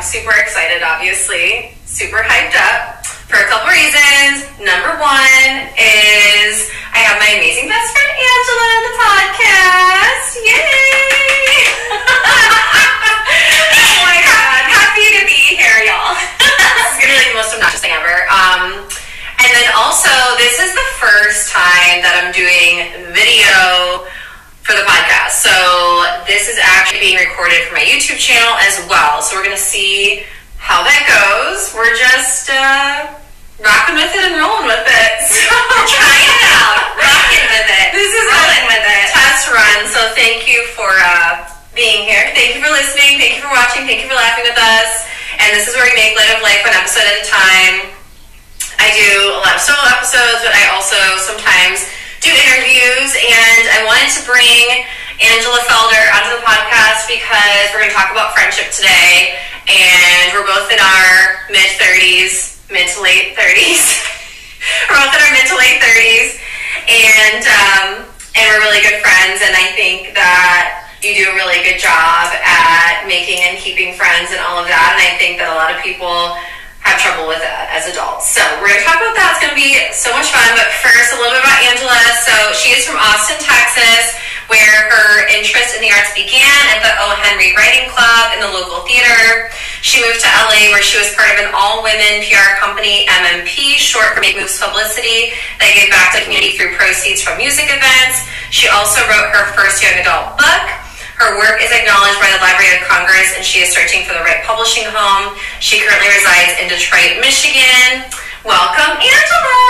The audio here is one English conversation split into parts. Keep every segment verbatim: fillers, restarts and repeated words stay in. I'm super excited, obviously, super hyped up for a couple reasons. Number one is I have my amazing best friend Angela on the podcast. Yay! Oh my God, happy to be here, y'all. This is gonna be the most obnoxious thing ever. Um, and then also, this is the first time that I'm doing video for the podcast. So this is actually being recorded for my YouTube channel as well. So we're gonna see how that goes. We're just uh, rocking with it and rolling with it. So trying it out, rocking with it. This is rolling with it. Test run. So thank you for uh, being here. Thank you for listening. Thank you for watching. Thank you for laughing with us. And this is where we make light of life one episode at a time. I do a lot of solo episodes, but I also sometimes do interviews, and I wanted to bring Angela Felder onto the podcast because we're going to talk about friendship today, and we're both in our mid-thirties, mid to late thirties. We're both in our mid to late thirties, and um, and we're really good friends, and I think that you do a really good job at making and keeping friends and all of that, and I think that a lot of people have trouble with that as adults. So we're going to talk about that. It's going to be so much fun. But first, a little bit about Angela. So she is from Austin, Texas, where her interest in the arts began at the O. Henry Writing Club in the local theater. She moved to L A, where she was part of an all-women P R company, M M P, short for Make Moves Publicity, that gave back to the community through proceeds from music events. She also wrote her first young adult book. Her work is acknowledged by the Library of Congress, and she is searching for the right publishing home. She currently resides in Detroit, Michigan. Welcome, Angela!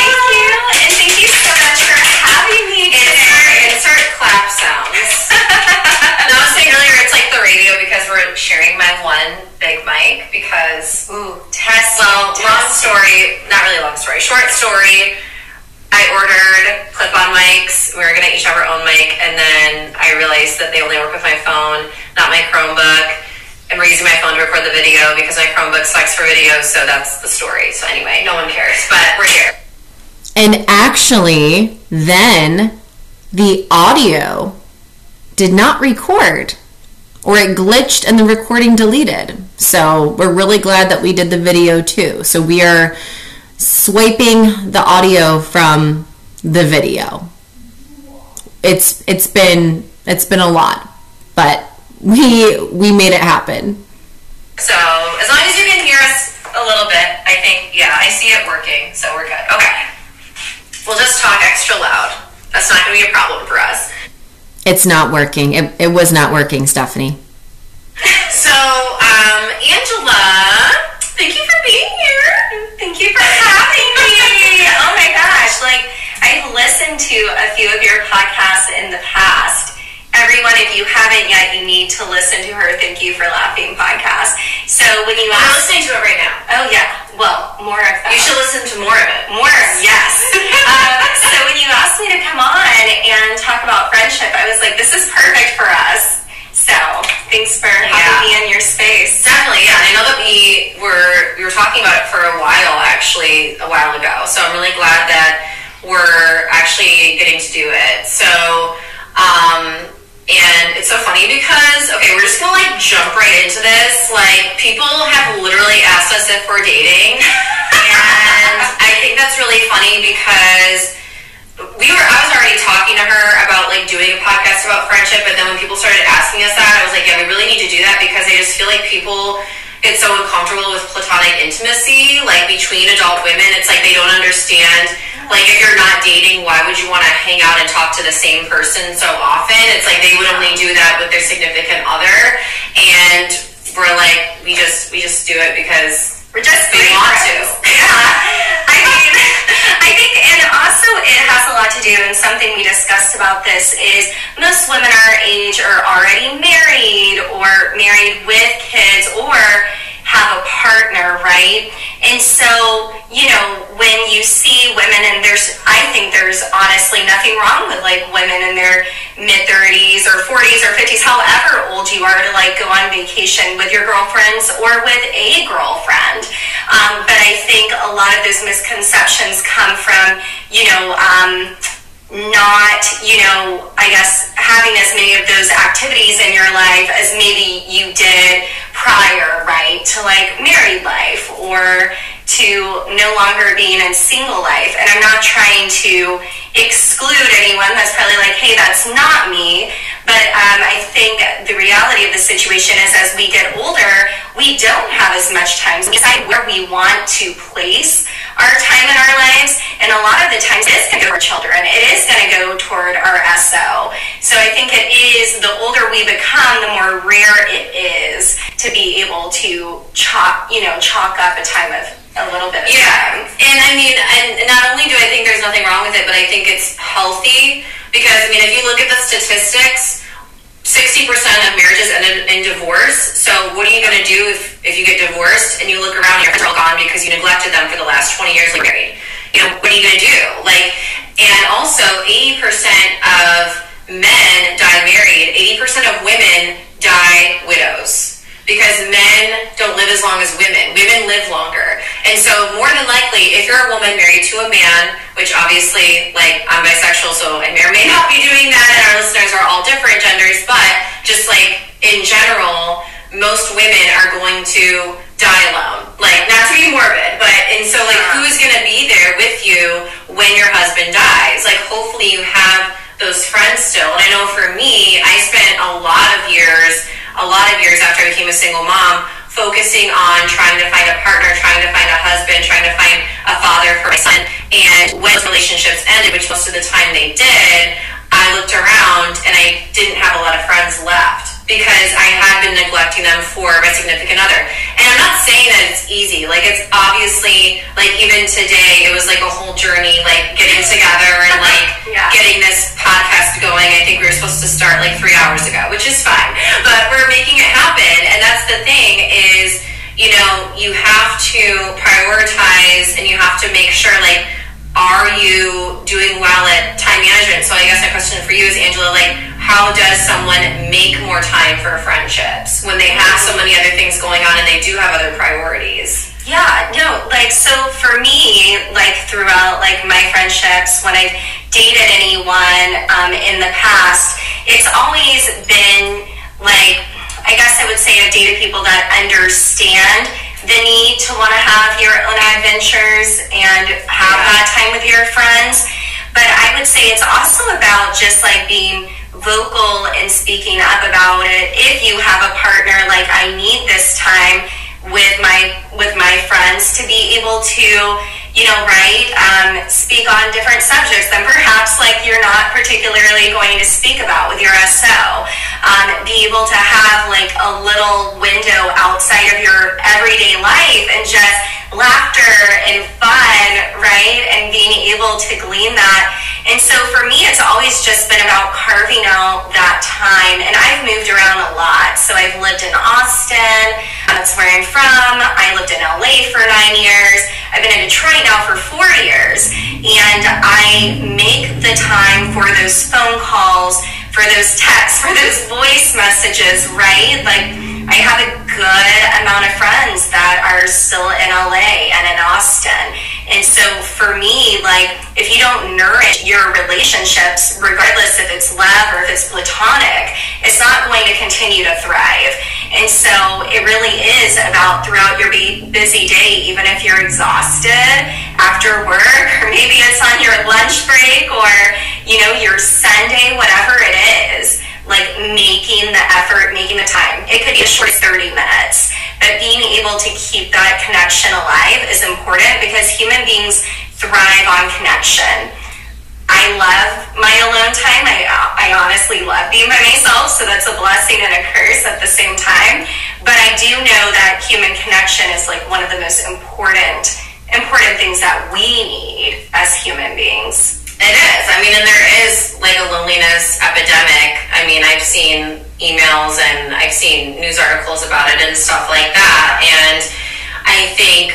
Thank you, and thank you so much for having me today. Insert, insert clap sounds. No, I was saying earlier, it's like the radio because we're sharing my one big mic because, ooh, test, well, test. long story, not really long story, short story. I ordered clip-on mics. We were going to each have our own mic, and then I realized that they only work with my phone, not my Chromebook, and we're using my phone to record the video because my Chromebook sucks for video, so that's the story. So anyway, no one cares, but we're here. And actually, then, the audio did not record, or it glitched and the recording deleted. So we're really glad that we did the video, too. So we are swiping the audio from the video. It's it's been it's been a lot, but we we made it happen. So as long as you can hear us a little bit, I think yeah, I see it working, so we're good. Okay, we'll just talk extra loud. That's not going to be a problem for us. It's not working. It it was not working, Stephanie. So um, Angela, thank you for being here. Thank you for having me. Oh my gosh. Like, I've listened to a few of your podcasts in the past. Everyone, if you haven't yet, you need to listen to her Thank You for Laughing podcast. So when you ask, I'm listening to it right now. Oh, yeah. Well, more of that. You should listen to more of it. More, yes. um, so when you asked me to come on and talk about friendship, I was like, this is perfect for us. So, thanks for having yeah. me in your space. Definitely, yeah. And I know that we were we were talking about it for a while, actually, a while ago. So I'm really glad that we're actually getting to do it. So, um, and it's so funny because, okay, we're just going to, like, jump right into this. Like, people have literally asked us if we're dating. And I think that's really funny because we were, I was already talking to her about, like, doing a podcast about friendship, and then when people started asking us that, I was like, yeah, we really need to do that because I just feel like people get so uncomfortable with platonic intimacy, like, between adult women. It's like they don't understand, like, if you're not dating, why would you want to hang out and talk to the same person so often? It's like they would only do that with their significant other, and we're like, we just, we just do it because we're just we want friends. To. Yeah. I mean, I think, and also it has a lot to do, and something we discussed about this is most women our age are already married or married with kids or have a partner, right? And so, you know, when you see women, and there's, I think there's honestly nothing wrong with, like, women in their mid-thirties or forties or fifties, however old you are, to, like, go on vacation with your girlfriends or with a girlfriend. Um, but I think a lot of those misconceptions come from, you know, um, not, you know, I guess having as many of those activities in your life as maybe you did prior, right, to like married life or to no longer being in single life. And I'm not trying to exclude anyone that's probably like, hey, that's not me. But um, I think the reality of the situation is as we get older, we don't have as much time to decide where we want to place our time in our lives. And a lot of the times it is going to go toward children. It is going to go toward our S O. So I think it is, the older we become, the more rare it is to be able to chalk, you know, chalk up a time of a little bit of yeah. time. And I mean, and not only do I think there's nothing wrong with it, but I think it's healthy. Because, I mean, if you look at the statistics, sixty percent of marriages end in divorce. So what are you going to do if, if you get divorced and you look around and your friends are all gone because you neglected them for the last twenty years you're married? You know, what are you going to do? Like, and also, eighty percent of men die married. eighty percent of women die widows. Because men don't live as long as women. Women live longer. And so, more than likely, if you're a woman married to a man, which obviously, like, I'm bisexual, so I may or may not be doing that, and our listeners are all different genders, but just, like, in general, most women are going to die alone. Like, not to be morbid, but, and so, like, who's going to be there with you when your husband dies? Like, hopefully you have those friends still. And I know for me, I spent a lot of years, a lot of years after I became a single mom, focusing on trying to find a partner, trying to find a husband, trying to find a father for my son. And when those relationships ended, which most of the time they did, I looked around and I didn't have a lot of friends left because I had been neglecting them for my significant other. And I'm not saying that it's easy. Like, it's obviously, like, even today, it was like a whole journey, like, getting together and, like, yeah. getting this podcast going. I think we were supposed to start, like, three hours ago, which is fine. But we're making it happen. And that's the thing is, you know, you have to prioritize and you have to make sure, like, are you doing well at time management? So I guess my question for you is, Angela, like, how does someone make more time for friendships when they have so many other things going on and they do have other priorities? Yeah, no, like, so for me, like, throughout, like, my friendships, when I've dated anyone um, in the past, it's always been, like, I guess I would say I've dated people that understand the need to want to have your own adventures and have that time with your friends. But I would say it's also about just like being vocal and speaking up about it. If you have a partner, like, I need this time with my with my friends to be able to, you know, right, um, speak on different subjects that perhaps like you're not particularly going to speak about with your S O. Um, be able to have like a little window outside of your everyday life and just laughter and fun, right? And being able to glean that. And so for me, it's always just been about carving out that time. And I've moved around a lot. So I've lived in Austin. That's where I'm from. I lived in L A for nine years. I've been in Detroit now for four years. And I make the time for those phone calls, for those texts, for those voice messages, right? Like, I have a good amount of friends that are still in L A and in Austin. And so for me, like, if you don't nourish your relationships, regardless if it's love or if it's platonic, it's not going to continue to thrive. And so it really is about throughout your busy day, even if you're exhausted after work, or maybe it's on your lunch break or, you know, your Sunday, whatever it is, like making the effort, making the time. It could be a short thirty minutes, but being able to keep that connection alive is important because human beings thrive on connection. I love my alone time. I, I honestly love being by myself, so that's a blessing and a curse at the same time. But I do know that human connection is like one of the most important, important things that we need as human beings. It is. I mean, and there is, like, a loneliness epidemic. I mean, I've seen emails and I've seen news articles about it and stuff like that. And I think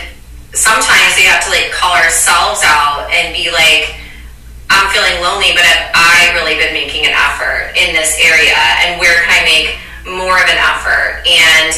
sometimes we have to, like, call ourselves out and be like, I'm feeling lonely, but have I really been making an effort in this area? And where can I make more of an effort? And,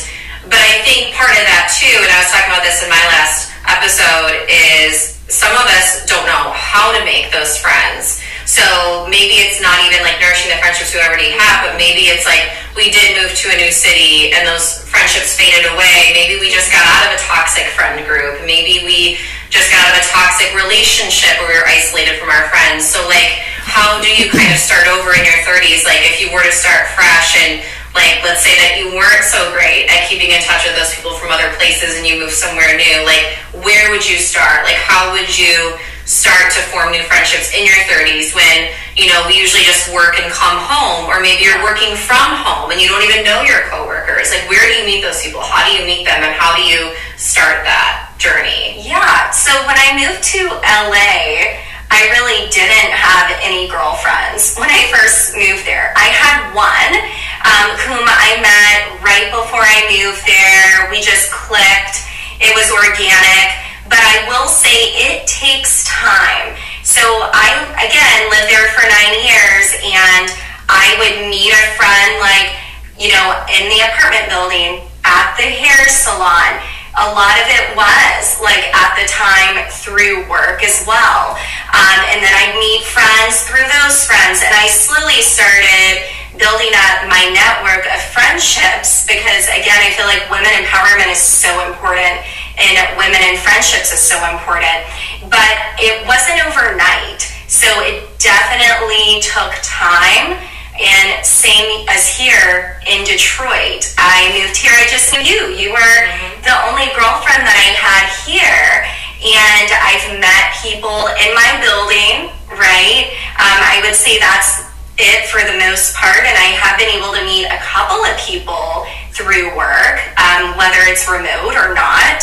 but I think part of that, too, and I was talking about this in my last episode, is some of us don't know how to make those friends. So maybe it's not even like nourishing the friendships we already have, but maybe it's like we did move to a new city and those friendships friendships faded away. Maybe we just got out of a toxic friend group. Maybe we just got out of a toxic relationship where we were isolated from our friends. So, like, how do you kind of start over in your thirties? Like, if you were to start fresh and, like, let's say that you weren't so great at keeping in touch with those people from other places and you moved somewhere new, like, where would you start? Like, how would you start to form new friendships in your thirties when, you know, we usually just work and come home, or maybe you're working from home and you don't even know your coworkers. Like, where do you meet those people? How do you meet them, and how do you start that journey? Yeah, so when I moved to L A, I really didn't have any girlfriends when I first moved there. I had one um, whom I met right before I moved there. We just clicked. It was organic. But I will say it takes time. So I, again, lived there for nine years, and I would meet a friend, like, you know, in the apartment building, at the hair salon. A lot of it was, like, at the time, through work as well. Um, and then I'd meet friends through those friends, and I slowly started building up my network of friendships because, again, I feel like women empowerment is so important. And women in friendships is so important, but it wasn't overnight. So it definitely took time. And same as here in Detroit, I moved here. I just knew you. You were the only girlfriend that I had here, and I've met people in my building. Right? Um, I would say that's it for the most part, and I have been able to meet a couple of people through work, um, whether it's remote or not.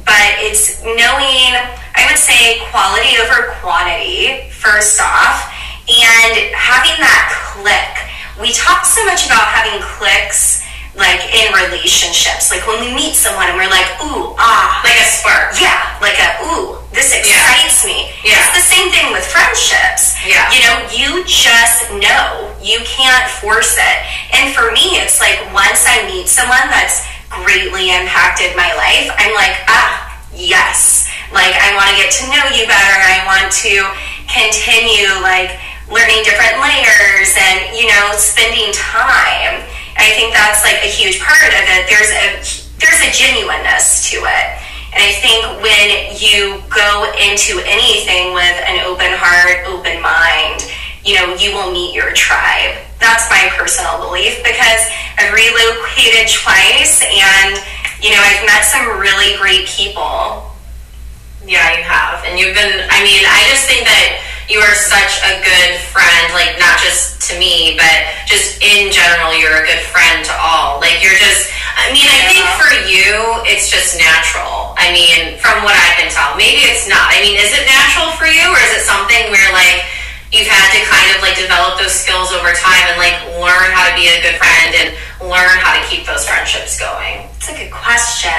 But it's knowing, I would say, quality over quantity, first off, and having that click. We talk so much about having clicks, like, in relationships. Like, when we meet someone and we're like, ooh, ah. Like a spark. Yeah, like a, ooh, this excites yeah. me. Yeah. It's the same thing with friendships. Yeah. You know, you just know. You can't force it. And for me, it's like, once I meet someone that's greatly impacted my life, I'm like, ah, yes. Like, I want to get to know you better. I want to continue, like, learning different layers and, you know, spending time. I think that's, like, a huge part of it. There's a, there's a genuineness to it. And I think when you go into anything with an open heart, open mind, you know, you will meet your tribe. That's my personal belief, because I've relocated twice and, you know, I've met some really great people. Yeah, you have. And you've been, I mean, I just think that you are such a good friend, like, not just to me, but just in general, you're a good friend to all. Like, you're just, I mean, I think for you, it's just natural. I mean, from what I can tell, maybe it's not. I mean, is it natural for you, or is it something where, like, you've had to kind of, like, develop those skills over time and, like, learn how to be a good friend and learn how to keep those friendships going? It's a good question.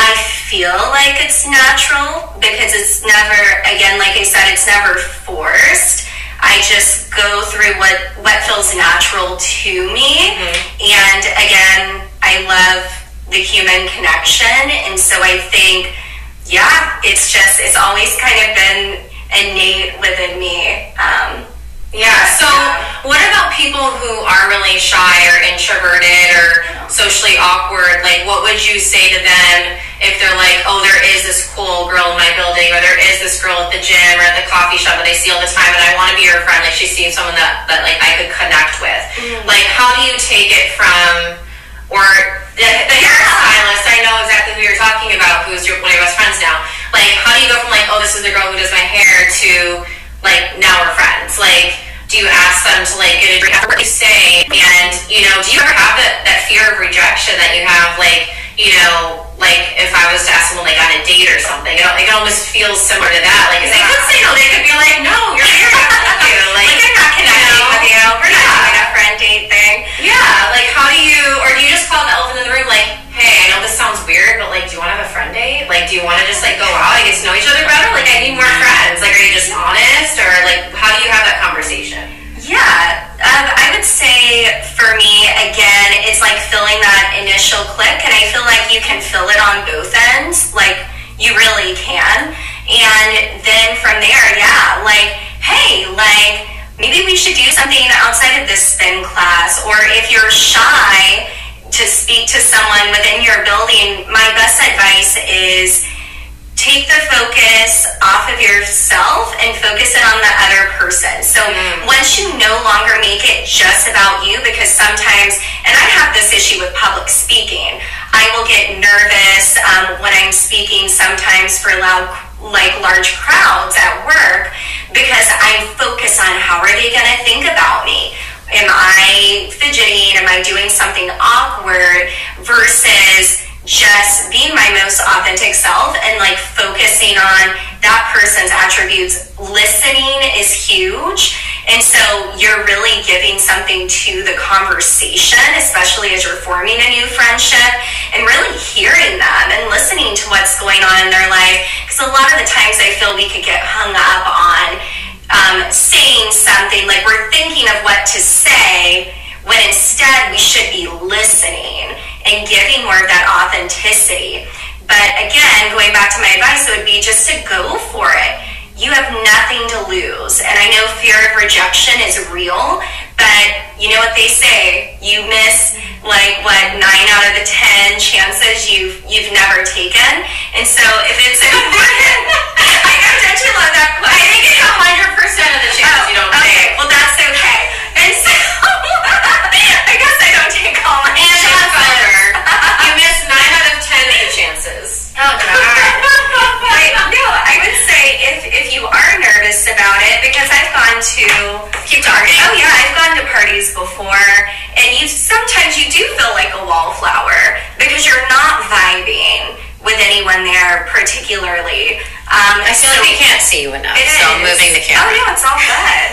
I feel like it's natural because it's never, again, like I said, it's never forced. I just go through what, what feels natural to me. Mm-hmm. And again, I love the human connection. And so I think, yeah, it's just, it's always kind of been innate within me. Um, yeah. So what about people who are really shy or introverted or socially awkward? Like, what would you say to them if they're like, oh, there is this cool girl in my building, or there is this girl at the gym or at the coffee shop that I see all the time, and I want to be her friend, like, she seems someone that, that like I could connect with. Mm-hmm. Like, how do you take it from, or the, the hairstylist, I know exactly who you're talking about, who's your, one of your best friends now. Like, how do you go from, like, oh, this is the girl who does my hair to, like, now we're friends? Like, do you ask them to, like, get a drink after what you say? And, you know, do you ever have that, that fear of rejection that you have, like, you know, like, if I was to ask someone, like, on a date or something, it, it almost feels similar to that. Like, if they could say no, they could be like, no, you're here with you. Like, like, I'm not connecting with you. We're yeah. not doing a friend date thing. Yeah, like, how do you, or do you just call the elephant in the room, like, hey, I know this sounds weird, but, like, do you want to have a friend date? Like, do you want to just, like, go out and get to know each other better? Like, I need more friends. Like, are you just honest? Or, like, how do you have that conversation? Yeah. Um, I would say, for me, again, it's, like, filling that initial click. And I feel like you can fill it on both ends. Like, you really can. And then from there, yeah, like, hey, like, maybe we should do something outside of this spin class. Or if you're shy, to speak to someone within your building, my best advice is take the focus off of yourself and focus it on the other person. So mm. once you no longer make it just about you, because sometimes, and I have this issue with public speaking, I will get nervous um, when I'm speaking sometimes for loud, like large crowds at work, because I'm focused on how are they going to think about me? Am I fidgeting? Am I doing something awkward? Versus just being my most authentic self and like focusing on that person's attributes. Listening is huge. And so you're really giving something to the conversation, especially as you're forming a new friendship, and really hearing them and listening to what's going on in their life. Because a lot of the times I feel we could get hung up on um, saying something, like we're thinking of what to say, when instead we should be listening and giving more of that authenticity. But again, going back to my advice, it would be just to go for it. You have nothing to lose. And I know fear of rejection is real, but you know what they say, you miss like what nine out of the ten chances you've you've never taken. And so if it's important, I know, don't you love that question? I think it's a hundred percent of the chances oh, you don't okay. take. Well, that's okay. And so I guess I don't take all my chances. You miss nine out of ten of the chances. Oh God. Right? No, I would say if if you are nervous about it, because I've gone to keep talking. Oh yeah, I've gone to parties before, and you sometimes you do feel like a wallflower because you're not vibing with anyone there particularly. Um, I feel so, like we can't see you enough, so I'm moving the camera. Oh yeah, it's all good.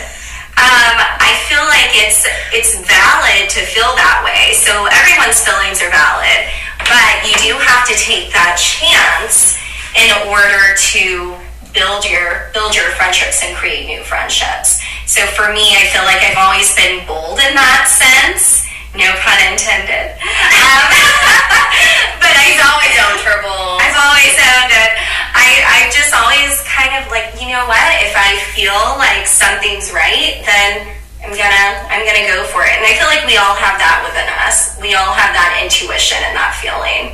Um, I feel like it's it's valid to feel that way. So everyone's feelings are valid, but you do have to take that chance in order to build your build your friendships and create new friendships. So for me, I feel like I've always been bold in that sense. No pun intended. Um, but I've always owned trouble. I've always owned it. I, I've just always kind of like, you know what, if I feel like something's right, then I'm gonna I'm gonna go for it. And I feel like we all have that within us. We all have that intuition and that feeling.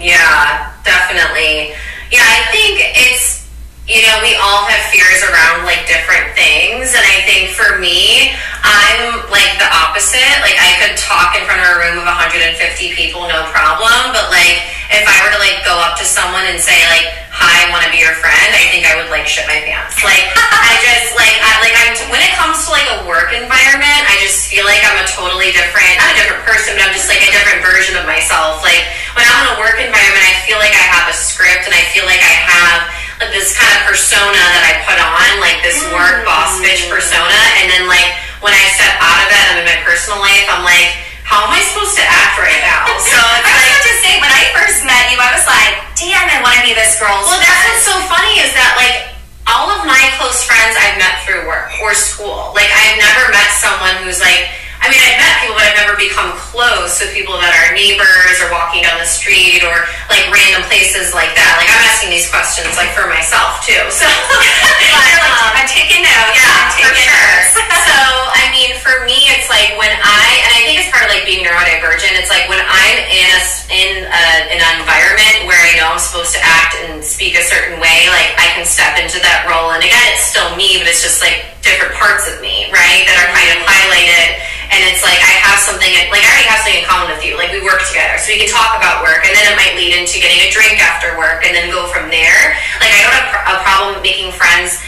Yeah, definitely. Yeah, I think it's, you know, we all have fears around like different things, and I think for me, I'm like the opposite. Like I could talk in front of a room of one hundred fifty people, no problem. But like if I were to like go up to someone and say like, "Hi, I want to be your friend," I think I would like shit my pants. Like I just like I, like I'm when it comes to like a work environment, I just feel like I'm a totally different, not a different person, but I'm just like a different version of myself. Like when I'm in a work environment, I feel like I have a script, and I feel like I have like this kind of persona that I put on, like this work boss bitch persona, and then like. When I step out of that and in my personal life, I'm like, how am I supposed to act right now? So it's like, I have to say, when I first met you, I was like, damn, I want to be this girl's Well, friend. That's what's so funny is that, like, all of my close friends I've met through work or school. Like, I've never met someone who's like, I mean, I've met people, but I've never become close with people that are neighbors or walking down the street or, like, random places like that. Like, I'm asking these questions, like, for myself, too. So, but, um, I'm taking notes. Yeah, I'm taking for sure. So, I mean, for me, it's, like, when I, and I think it's part of, like, being neurodivergent, it's, like, when I'm in a, in a, an environment where I know I'm supposed to act and speak a certain way, like, I can step into that role. And, again, it's still me, but it's just, like, different parts of me, right, that are kind of highlighted. And it's like, I have something, like I already have something in common with you. Like we work together, so we can talk about work, and then it might lead into getting a drink after work and then go from there. Like I don't have a problem making friends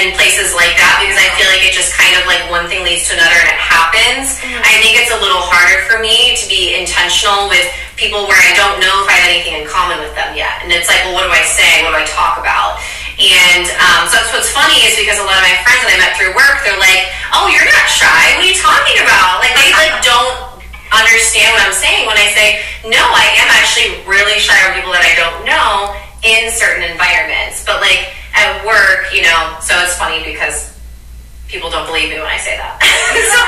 and places like that because I feel like it just kind of like one thing leads to another and it happens. Mm-hmm. I think it's a little harder for me to be intentional with people where I don't know if I have anything in common with them yet. And it's like, well, what do I say? What do I talk about? And um, so that's what's funny is because a lot of my friends that I met through work, they're like, oh, you're not shy. What are you talking about? Like, they like don't understand what I'm saying when I say, no, I am actually really shy with people that I don't know in certain environments. But like at work, you know, so it's funny because people don't believe me when I say that. So,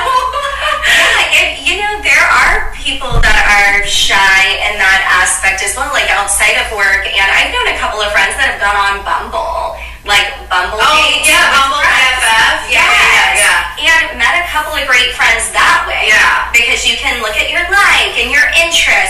like, if, you know, there are people that are shy in that aspect as well, like outside of work. And I've known a couple of friends that have gone on Bumble, like Bumble. Oh, yeah, Bumble B F F. Yeah, yeah, yeah. And met a couple of great friends that way. Yeah. Because you can look at your like and your interests.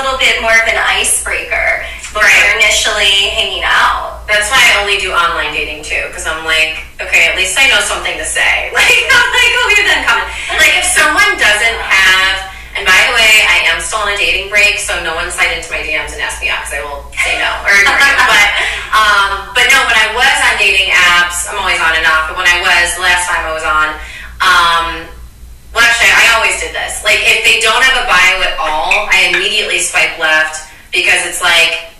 little bit more of an icebreaker when right. you're initially hanging out. That's why I only do online dating too, because I'm like, okay, at least I know something to say. Like, I'm like, oh, you're then coming. Like, if someone doesn't have, and by the way, I am still on a dating break, so no one slide into my D Ms and ask me out, because I will say no or ignore you. But, um, but no, when I was on dating apps, I'm always on and off. But when I was, last time I was on, um, well, actually, I always did this. Like, if they don't have a bio at all, I immediately swipe left, because it's like,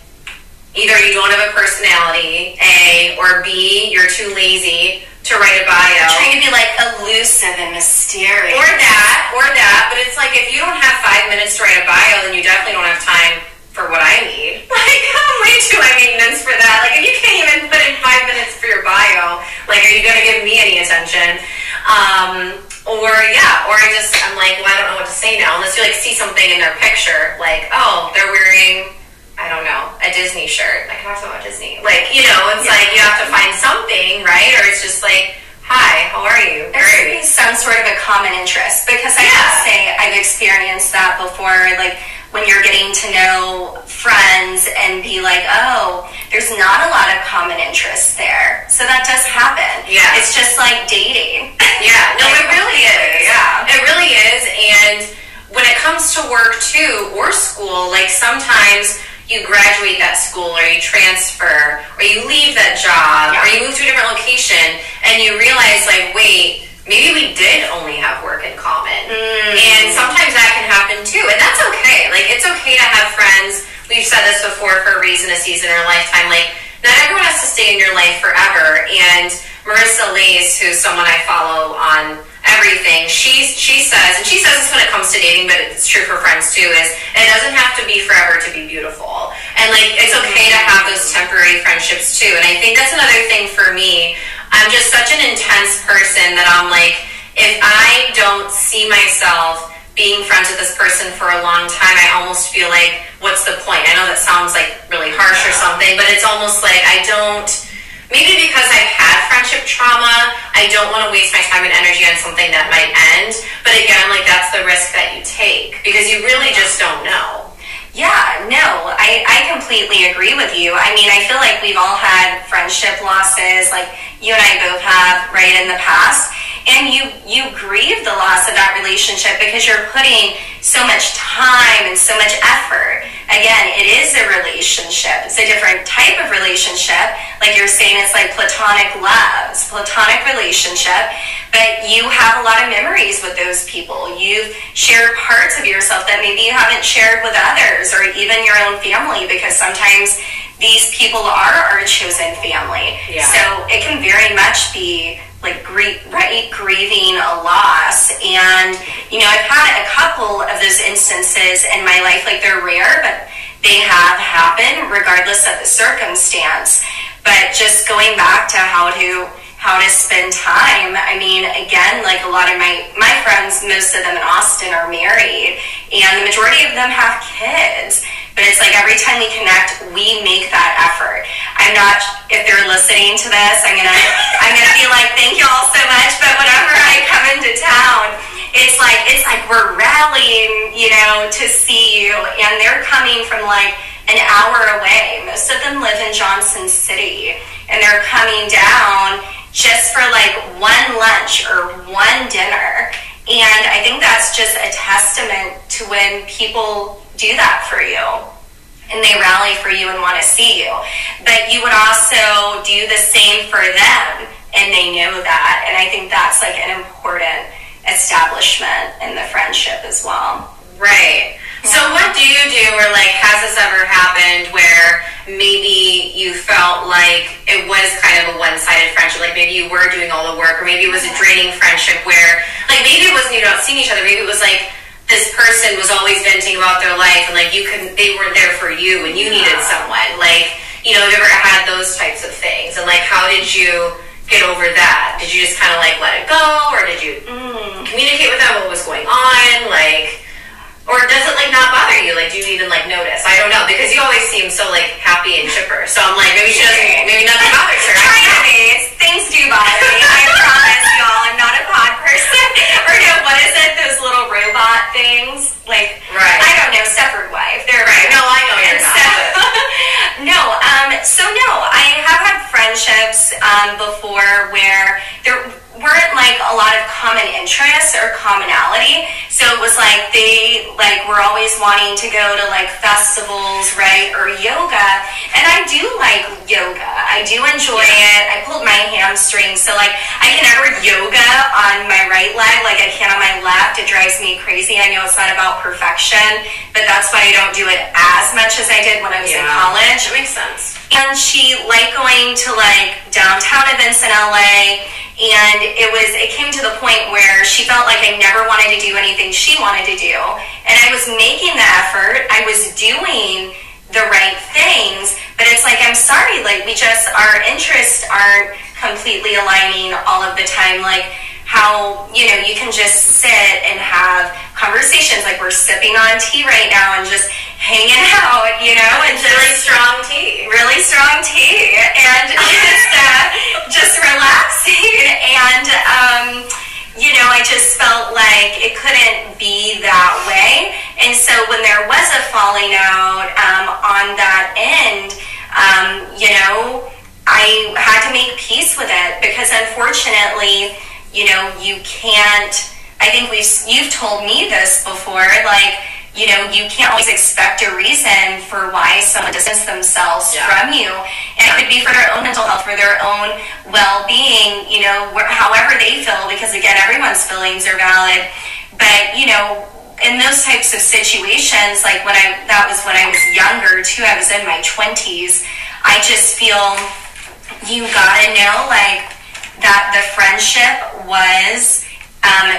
either you don't have a personality, A, or B, you're too lazy to write a bio. I'm trying to be, like, elusive and mysterious. Or that, or that. But it's like, if you don't have five minutes to write a bio, then you definitely don't have time for what I need. Like, I'm way too high maintenance for that. Like, if you can't even put in five minutes for your bio, like, are you going to give me any attention? Um... Or, yeah, or I just, I'm like, well, I don't know what to say now, unless you, like, see something in their picture, like, oh, they're wearing, I don't know, a Disney shirt, like, how's about Disney? Like, you know, it's yeah. like, you have to find something, right, or it's just like, hi, how are you? There should be some sort of a common interest, because I yeah. can say I've experienced that before, like, when you're getting to know friends and be like, oh, there's not a lot of common interest there. So that does happen. Yeah. It's just like dating. Yeah. No, it really is. Yeah. It really is. And when it comes to work, too, or school, like sometimes you graduate that school or you transfer or you leave that job yeah. or you move to a different location and you realize, like, wait, maybe we did only have work in common. Mm. And sometimes that can happen too. And that's okay. Like, it's okay to have friends. We've said this before, for a reason, a season, or a lifetime. Like, not everyone has to stay in your life forever. And Marissa Lace, who's someone I follow on everything, she's, she says, and she says this when it comes to dating, but it's true for friends too, is it doesn't have to be forever to be beautiful. And, like, it's okay to have those temporary friendships too. And I think that's another thing for me. I'm just such an intense person that I'm like, if I don't see myself being friends with this person for a long time, I almost feel like, what's the point? I know that sounds like really harsh or something, but it's almost like I don't, maybe because I've had friendship trauma, I don't want to waste my time and energy on something that might end. But again, like, that's the risk that you take, because you really just don't know. Yeah, no, I, I completely agree with you. I mean, I feel like we've all had friendship losses, like you and I both have, right, in the past. And you, you grieve the loss of that relationship because you're putting so much time and so much effort. Again, it is a relationship. It's a different type of relationship. Like you're saying, it's like platonic love. It's a platonic relationship. But you have a lot of memories with those people. You've shared parts of yourself that maybe you haven't shared with others or even your own family, because sometimes these people are our chosen family. Yeah. So it can very much be like grief, right, grieving a loss. And, you know, I've had a couple of those instances in my life. Like, they're rare, but they have happened regardless of the circumstance. But just going back to how to how to spend time, I mean, again, like a lot of my, my friends, most of them in Austin are married, and the majority of them have kids. But it's like every time we connect, we make that effort. I'm not, if they're listening to this, I'm going to I'm gonna be like, thank you all so much. But whenever I come into town, it's like, it's like we're rallying, you know, to see you. And they're coming from like an hour away. Most of them live in Johnson City. And they're coming down just for like one lunch or one dinner. And I think that's just a testament to when people do that for you and they rally for you and want to see you. But you would also do the same for them, and they know that. And I think that's like an important establishment in the friendship as well. Right. Yeah. So what do you do, or like, has this ever happened where maybe you felt like it was kind of a one-sided friendship, like maybe you were doing all the work, or maybe it was a draining friendship where like maybe it wasn't you not seeing each other, maybe it was like this person was always venting about their life, and like you couldn't, they weren't there for you, and you yeah. needed someone. Like, you know, have you ever had those types of things? And like, how did you get over that? Did you just kind of like let it go, or did you mm. communicate with them what was going on? Like, or does it like not bother you? Like, do you even like notice? I don't know, because you always seem so like happy and chipper. So I'm like, maybe she doesn't, maybe nothing bothers her. I know. Things do bother me. I promise y'all, I'm not a pod person. Or no, what is it? Those little robot bad things, like, right. I don't know, suffered wife. They're right. No, I know you're not. So, no, um, so no, I have had friendships um, before where there weren't, like, a lot of common interests or commonality. So it was like they, like, were always wanting to go to, like, festivals, right, or yoga. And I do like yoga. I do enjoy it. I pulled my hamstring. So, like, I can never yoga on my right leg like I can on my left. It drives me crazy. I know it's not about perfection, but that's why I don't do it as much as I did when I was yeah. in college. That makes sense. And she liked going to, like, downtown events in L A, and it was, it came to the point where she felt like I never wanted to do anything she wanted to do. And I was making the effort. I was doing the right things. But it's like, I'm sorry, like, we just, our interests aren't completely aligning all of the time. Like, how, you know, you can just sit and have conversations. Like, we're sipping on tea right now and just hanging out, you know, and just really strong tea, really strong tea, and just uh, just relaxing, and um, you know, I just felt like it couldn't be that way, and so when there was a falling out um, on that end, um, you know, I had to make peace with it because, unfortunately, you know, you can't. I think we've you've told me this before, like. You know, you can't always expect a reason for why someone distances themselves yeah. from you. And it could be for their own mental health, for their own well-being, you know, wh- however they feel, because, again, everyone's feelings are valid. But, you know, in those types of situations, like when I, that was when I was younger, too, I was in my twenties, I just feel you gotta know, like, that the friendship was um,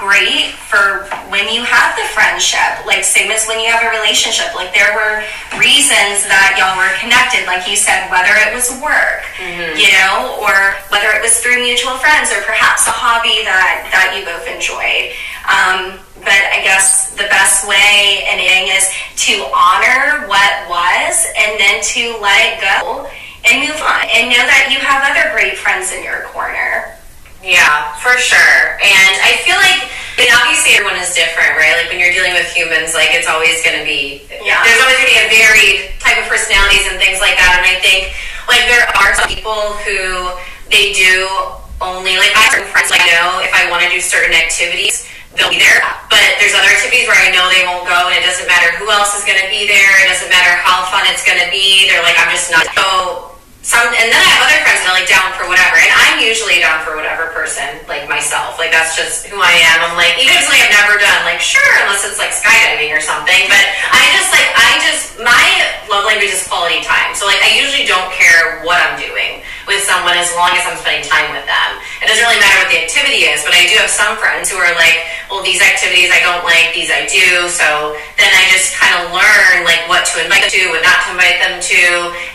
great for when you have the friendship, like same as when you have a relationship. Like, there were reasons that y'all were connected, like you said, whether it was work, mm-hmm. you know, or whether it was through mutual friends or perhaps a hobby that that you both enjoyed. Um, but I guess the best way in it is to honor what was and then to let it go and move on and know that you have other great friends in your corner. Yeah, for sure. And I feel like, and obviously everyone is different, right? Like, when you're dealing with humans, like, it's always going to be, yeah. there's always going to be a varied type of personalities and things like that. And I think, like, there are some people who they do only, like, I have certain friends, like, I know if I want to do certain activities, they'll be there. But there's other activities where I know they won't go, and it doesn't matter who else is going to be there. It doesn't matter how fun it's going to be. They're like, I'm just not so... Some, and then I have other friends that are like down for whatever, and I'm usually down for whatever person, like myself, like that's just who I am. I'm like, even something I've never done, like sure, unless it's like skydiving or something, but I just like, I just, my love language is quality time, so like I usually don't care what I'm doing with someone as long as I'm spending time with them. It doesn't really matter what the activity is, but I do have some friends who are like, well, these activities I don't like, these I do, so then I just kind of learn like what to invite them to, what not to invite them to,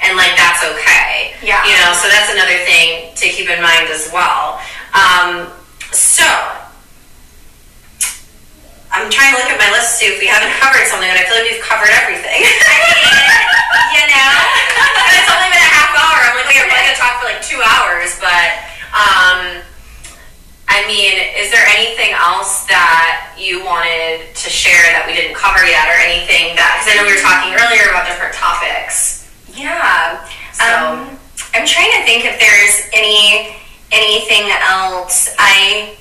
and like that's okay. Yeah. You know, so that's another thing to keep in mind as well. Um, so, I'm trying to look at my list to see if we haven't covered something, but I feel like we've covered everything. I mean, you know? And it's only been a half hour. I'm like, we're going to talk for like two hours, but, um, I mean, is there anything else that you wanted to share that we didn't cover yet, or anything that, because I know we were talking earlier about different topics. Yeah. So. Um, I'm trying to think if there's any anything else. I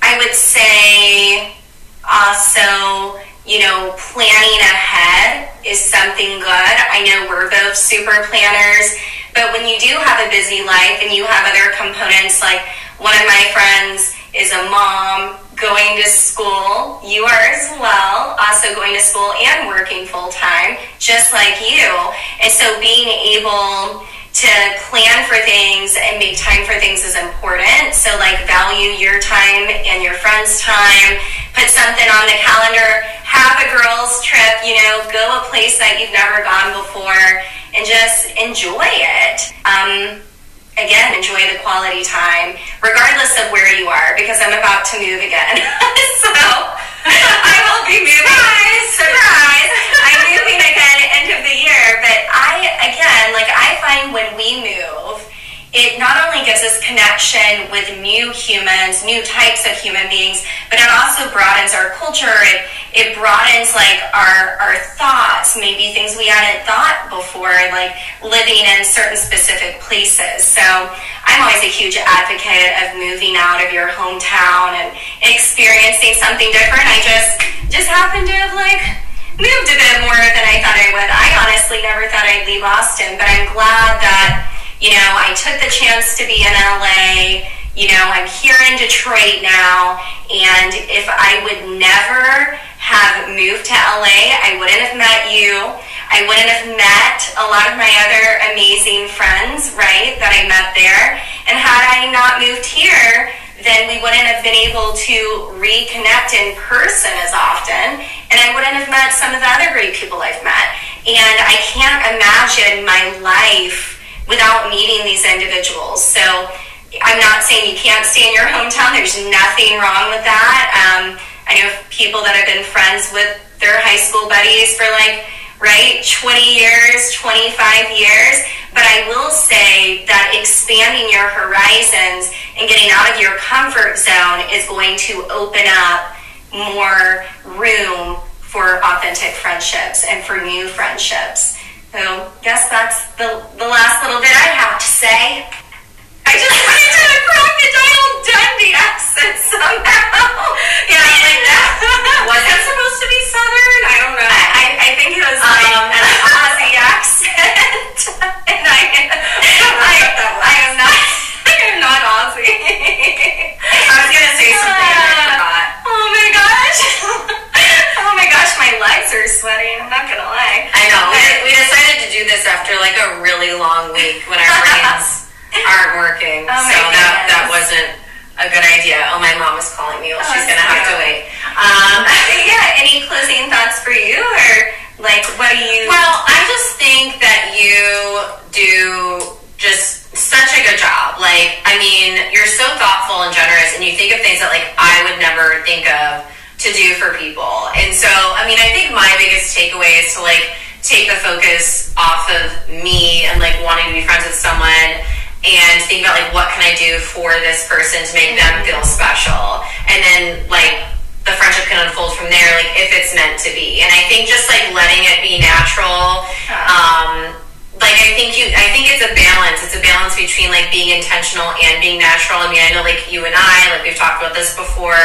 I would say also, you know, planning ahead is something good. I know we're both super planners, but when you do have a busy life and you have other components, like one of my friends is a mom going to school. You are as well, also going to school and working full-time, just like you. And so being able to plan for things and make time for things is important. So, like, value your time and your friends' time. Put something on the calendar. Have a girls' trip, you know. Go a place that you've never gone before and just enjoy it. Um... Again, enjoy the quality time, regardless of where you are, because I'm about to move again. So, I will be moving. Surprise! Surprise! I'm moving again at the end of the year. But I, again, like I find when we move, it it not only gives us connection with new humans, new types of human beings, but it also broadens our culture. It, it broadens like our, our thoughts, maybe things we hadn't thought before, like living in certain specific places. So I'm always a huge advocate of moving out of your hometown and experiencing something different. I just, just happen to have like... moved a bit more than I thought I would. I honestly never thought I'd leave Austin, but I'm glad that, you know, I took the chance to be in L A. You know, I'm here in Detroit now, and if I would never have moved to L A, I wouldn't have met you. I wouldn't have met a lot of my other amazing friends, right, that I met there. And had I not moved here, then we wouldn't have been able to reconnect in person as often, and I wouldn't have met some of the other great people I've met. And I can't imagine my life without meeting these individuals. So I'm not saying you can't stay in your hometown. There's nothing wrong with that. Um, I know people that have been friends with their high school buddies for like, right, twenty years, twenty-five years. But I will say that expanding your horizons and getting out of your comfort zone is going to open up more room for authentic friendships and for new friendships. So I guess that's the, the last little bit I have to say. I just went into a crocodile Dundee accent somehow. Yeah, I was like, that wasn't supposed to be Southern? I don't know. I, I, I think it was like um, an Aussie accent. And I, I, I am not, I am not Aussie. I was going to say something and I forgot. Oh my gosh. Oh my gosh, my legs are sweating. I'm not going to lie. I know. We, we decided to do this after like a really long week when our brains aren't working, oh so goodness. that that wasn't a good idea. Oh, my mom is calling me. Well, oh, she's gonna have to wait. Um, yeah. Any closing thoughts for you, or like, what do you? Well, I just think that you do just such a good job. Like, I mean, you're so thoughtful and generous, and you think of things that like I would never think of to do for people. And so, I mean, I think my biggest takeaway is to like take the focus off of me and like wanting to be friends with someone, and think about like what can I do for this person to make them feel special, and then like the friendship can unfold from there, like if it's meant to be. And I think just like letting it be natural, um, like I think you I think it's a balance it's a balance between like being intentional and being natural. I mean, I know like you and I, like we've talked about this before,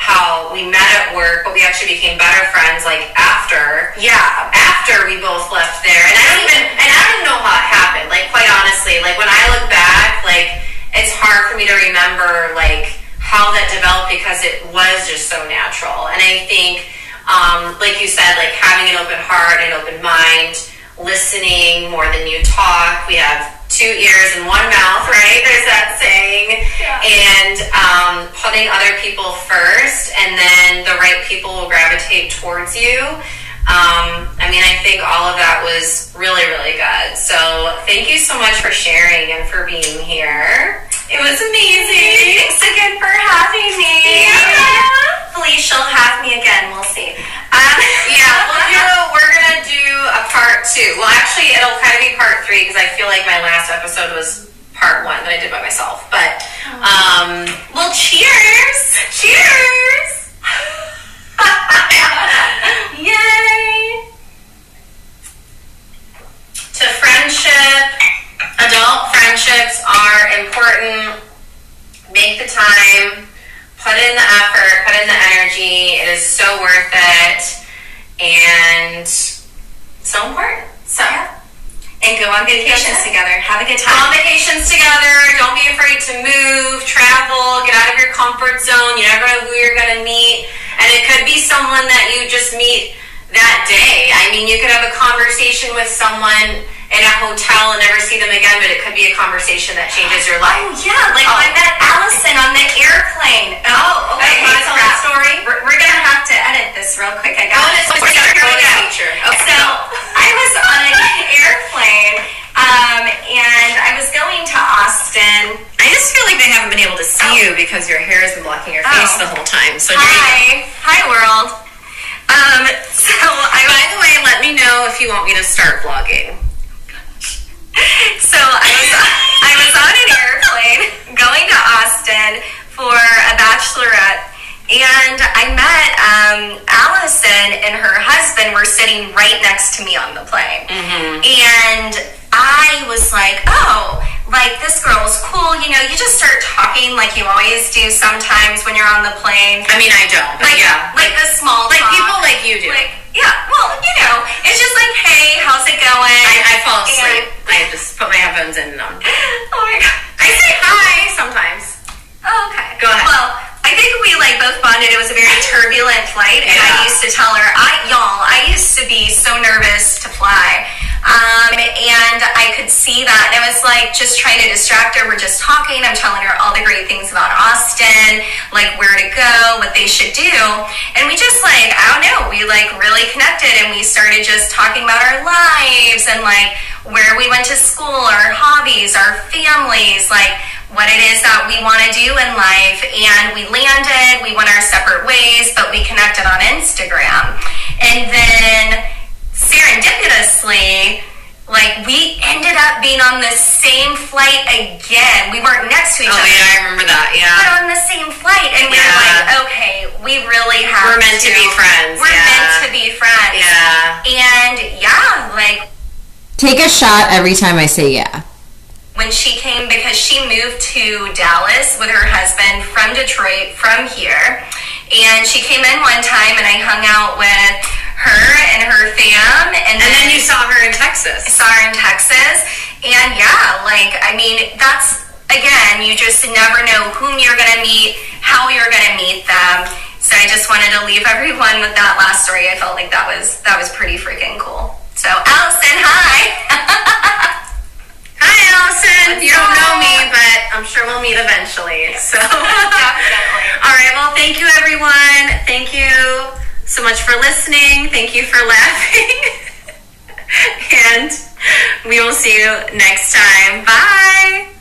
how we met at work, but we actually became better friends like after yeah after we both left there. And I don't even and I don't know how it happened, like quite honestly. Like when I look back, like it's hard for me to remember like how that developed, because it was just so natural. And I think um, like you said, like having an open heart and open mind, listening more than you talk. We have two ears and one mouth, right? There's that saying. Yeah. And um, putting other people first, and then the right people will gravitate towards you. Um, I mean, I think all of that was really, really good. So thank you so much for sharing and for being here. It was amazing. Thanks again for having me. Yeah. Felicia will have me again. We'll see. Um, yeah, we'll do, we're going to do a part two. Well, actually, it'll kind of be part three, because I feel like my last episode was part one that I did by myself. But, um, well, cheers. Cheers. Yay! To friendship. Adult friendships are important. Make the time. Put in the effort. Put in the energy. It is so worth it. And so important. So, yeah. And go on vacations together. Have a good time. Go on vacations together. Don't be afraid to move, travel, get out of your comfort zone. You never know who you're going to meet. And it could be someone that you just meet that day. I mean, you could have a conversation with someone in a hotel and never see them again, but it could be a conversation that changes your life. Oh, yeah. Like oh. I met Allison on the airplane. Oh, okay. Want to tell that story? We're, we're going to have to edit this real quick. I got oh, this. We're going to feature. So I was on an airplane, um, and I was going to Austin. I just feel like they haven't been able to see oh. you because your hair has been blocking your face oh. the whole time. So Hi. Hi, world. Um, so I, by the way, let me know if you want me to start vlogging. So I was, I was on an airplane. sitting right next to me on the plane. Mm-hmm. And I was like, oh, like, this girl's cool. You know, you just start talking like you always do sometimes when you're on the plane. I mean, I don't, but like, yeah. Like, like the small like talk. Like people like you do. Like, yeah, well, you know, it's just like, hey, how's it going? I, I fall asleep. And I just put my headphones in and on. Oh, my God. I say hi sometimes. Oh, okay. Go ahead. Well, I think we like both bonded. It was a very turbulent flight, and yeah. I used to tell her, I, y'all, I used to be so nervous to fly, um, and I could see that. And I was like, just trying to distract her. We're just talking. I'm telling her all the great things about Austin, like where to go, what they should do, and we just like, I don't know, we like really connected, and we started just talking about our lives and like where we went to school, our hobbies, our families, like what it is that we want to do in life. And we landed, we went our separate ways, but we connected on Instagram. And then serendipitously, like, we ended up being on the same flight again. We weren't next to each oh, other. Oh, yeah, I remember that, yeah. But on the same flight. And we yeah. were like, okay, we really have to. We're meant to, to be friends. We're yeah. meant to be friends. Yeah. And, yeah, like. Take a shot every time I say yeah. When she came, because she moved to Dallas with her husband from Detroit, from here, and she came in one time, and I hung out with her and her fam, and, and then, then you saw her in Texas. I saw her in Texas, and yeah, like, I mean, that's, again, you just never know whom you're going to meet, how you're going to meet them, so I just wanted to leave everyone with that last story. I felt like that was, that was pretty freaking cool. So, Allison, hi! Hi, Allison. You don't know me, but I'm sure we'll meet eventually. Yeah. So, yeah, all right. Well, thank you, everyone. Thank you so much for listening. Thank you for laughing. And we will see you next time. Bye.